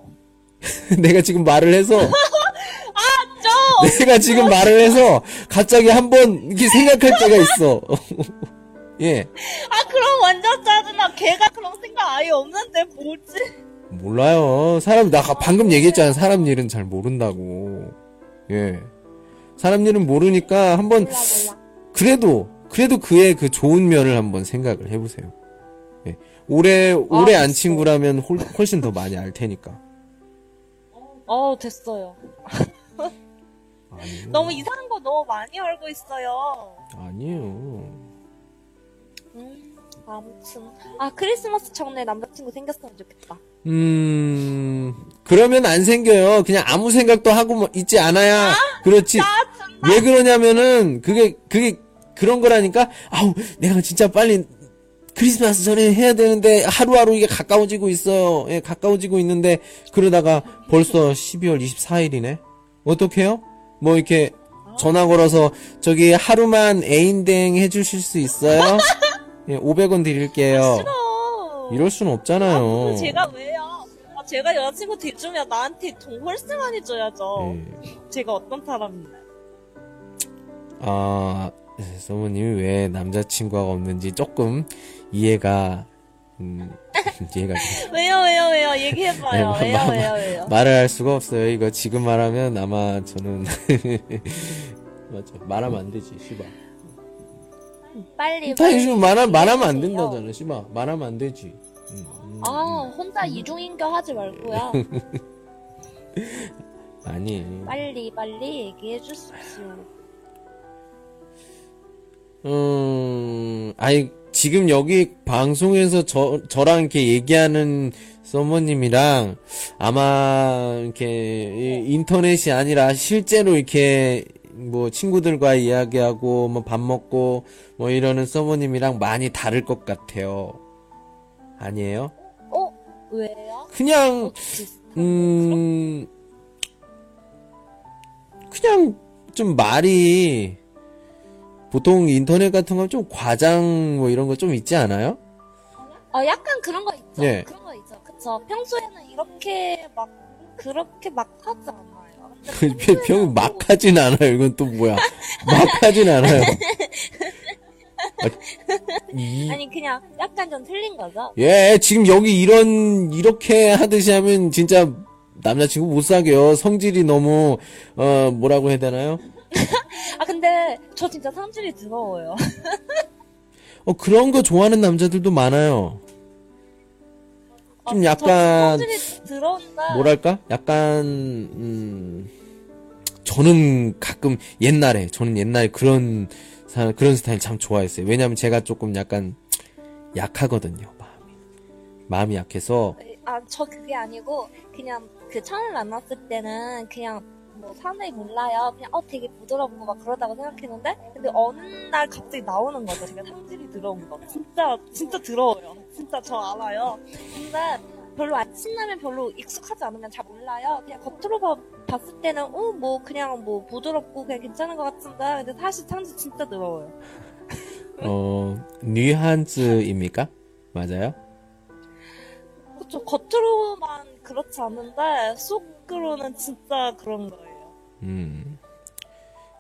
내가 지금 말을 해서. 아, 저. 내가 지금 말을 해서 갑자기 한번 이렇게 생각할 때가 있어. 예. 아, 그럼 완전 짜증나. 걔가 그런 생각 아예 없는데 뭐지? 몰라요. 사람, 나 방금 얘기했잖아. 사람 일은 잘 모른다고. 예. 사람 일은 모르니까 한번 몰라, 몰라. 그래도 그래도 그의 그 좋은 면을 한번 생각을 해보세요. 예. 오래 오래 아, 안 됐어. 친구라면 홀, 훨씬 더 많이 알 테니까. 어, 됐어요. 아니요. 너무 이상한 거 너무 많이 알고 있어요. 아니에요. 음, 아무튼 아 크리스마스 전에 남자친구 생겼으면 좋겠다. 음 그러면 안 생겨요. 그냥 아무 생각도 하고 있지 않아야. 아? 그렇지. 왜 그러냐면은 그게 그게 그런 거라니까. 아우 내가 진짜 빨리 크리스마스 전에 해야 되는데 하루하루 이게 가까워지고 있어요. 예, 가까워지고 있는데 그러다가 벌써 십이월 이십사일이네. 어떡해요? 뭐 이렇게 전화 걸어서 저기 하루만 애인 대행 해주실 수 있어요? 예, 오백 원 드릴게요. 아, 싫어. 이럴 순 없잖아요. 아, 제가 왜요? 아, 제가 여자친구 대주면 나한테 돈 훨씬 많이 줘야죠. 예. 제가 어떤 사람인데? 아, 사모님이 왜 남자친구가 없는지 조금 이해가, 음, 이해가. 왜요, 왜요, 왜요? 얘기해봐요. 네, 왜요, 마, 왜요, 왜요? 말을 할 수가 없어요. 이거 지금 말하면 아마 저는. 맞죠. 말하면 안 되지, 씨발. 빨리 빨리 지금 말하면 말하면 안 된다잖아. 씨마 말하면 안 되지. 음, 음, 아 혼자 음. 이중인격 하지 말고요. 아니 빨리 빨리 얘기해 주십시오. 음 아니 지금 여기 방송에서 저 저랑 이렇게 얘기하는 서머님이랑 아마 이렇게 인터넷이 아니라 실제로 이렇게. 뭐 친구들과 이야기하고 뭐 밥 먹고 뭐 이러는 서버님이랑 많이 다를 것 같아요. 아니에요? 어? 왜요? 그냥 어, 음 그냥 좀 말이 보통 인터넷 같은 건 좀 과장 뭐 이런 거 좀 있지 않아요? 어 약간 그런 거 있죠. 예. 그런 거 있죠. 그쵸. 평소에는 이렇게 막 그렇게 막 하지 않아요. 평 막 하진 않아요. 이건 또 뭐야? 막 하진 않아요. 아, 이... 아니 그냥 약간 좀 틀린 거죠. 예, 지금 여기 이런 이렇게 하듯이 하면 진짜 남자친구 못 사겨요. 성질이 너무 어 뭐라고 해야 되나요? 아 근데 저 진짜 성질이 더러워요. 어 그런 거 좋아하는 남자들도 많아요. 좀 약간 뭐랄까 약간 음 저는 가끔 옛날에 저는 옛날에 그런 사, 그런 스타일 참 좋아했어요. 왜냐면 제가 조금 약간 약하거든요. 마음이 마음이 약해서 아 저 그게 아니고 그냥 그 처음 만났을 때는 그냥 뭐 사람이 몰라요. 그냥 어 되게 부드럽고 막 그러다고 생각했는데 근데 어느 날 갑자기 나오는 거죠. 제가 성질이 더러운 거. 진짜 진짜 더러워요. 진짜 저 알아요. 근데 별로 안, 신라면 별로 익숙하지 않으면 잘 몰라요. 그냥 겉으로 봐, 봤을 때는 어, 뭐 그냥 뭐 부드럽고 그냥 괜찮은 것 같은데 근데 사실 참치 진짜 더러워요. 어, 뉴한즈입니까? 맞아요? 그쵸, 겉으로만 그렇지 않은데 속으로는 진짜 그런 거예요. 음.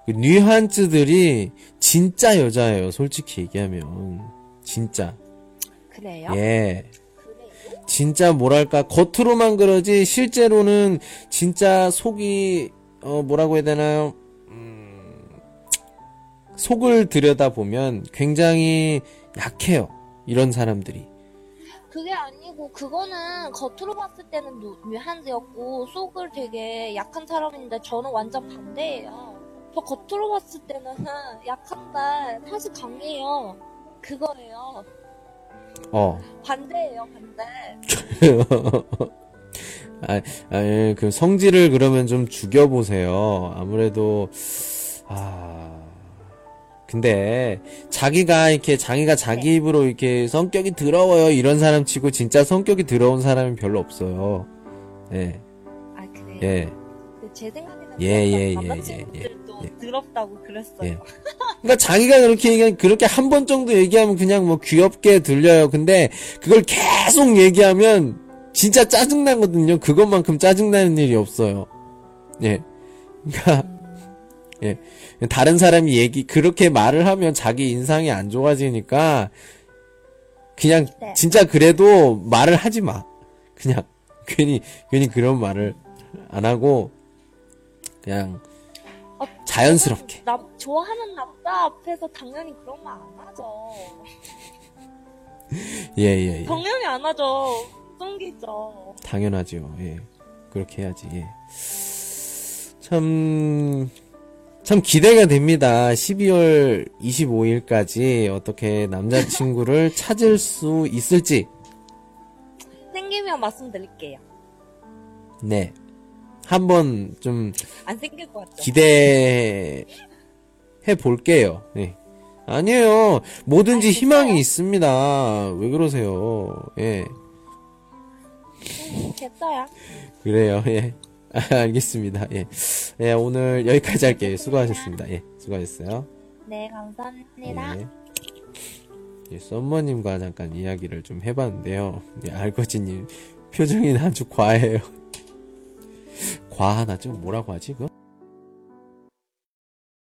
그 뉴한즈들이 진짜 여자예요, 솔직히 얘기하면. 진짜. 그래요? 예. 그래요? 진짜 뭐랄까, 겉으로만 그러지, 실제로는 진짜 속이, 어, 뭐라고 해야 되나요? 속을 들여다보면 굉장히 약해요, 이런 사람들이. 그게 아니고 그거는 겉으로 봤을 때는 뉴한즈였고 속을 되게 약한 사람인데 저는 완전 반대예요. 저 겉으로 봤을 때는 약한데 사실 강해요. 그거예요. 어. 반대예요, 반대. 아, 아니, 그 성질을 그러면 좀 죽여보세요. 아무래도 아... 근데 자기가 이렇게 자기가 자기 입으로 이렇게 성격이 더러워요 이런 사람 치고 진짜 성격이 더러운 사람은 별로 없어요. 예. 아 그래요? 예. 제 생각에는 예예예. 남자친구들도 예, 예, 예. 더럽다고 그랬어요. 예. 그러니까 자기가 그렇게 얘기 그렇게 한 번 정도 얘기하면 그냥 뭐 귀엽게 들려요. 근데 그걸 계속 얘기하면 진짜 짜증 나거든요. 그것만큼 짜증 나는 일이 없어요. 예. 그러니까. 예. 다른 사람이 얘기, 그렇게 말을 하면 자기 인상이 안 좋아지니까, 그냥, 네. 진짜 그래도 말을 하지 마. 그냥, 괜히, 괜히 그런 말을 안 하고, 그냥, 아, 자연스럽게. 나, 좋아하는 남자 앞에서 당연히 그런 말 안 하죠. 예, 예, 예. 당연히 안 하죠. 쫑기죠. 당연하죠. 예. 그렇게 해야지, 예. 참, 참 기대가 됩니다. 십이월 이십오일까지 어떻게 남자친구를 찾을 수 있을지. 생기면 말씀드릴게요. 네. 한번 좀. 안 생길 것 같죠? 기대해 볼게요. 네. 아니에요. 뭐든지 아니, 희망이 있습니다. 왜 그러세요? 예. 음, 됐어요. 그래요, 예. 알겠습니다. 예. 예, 오늘 여기까지 할게요. 수고하셨습니다. 예, 수고하셨어요. 네, 감사합니다. 예. 예, 썸머님과 잠깐 이야기를 좀 해봤는데요. 예, 알거지님, 표정이 아주 과해요. 과하나 좀 뭐라고 하지, 그거?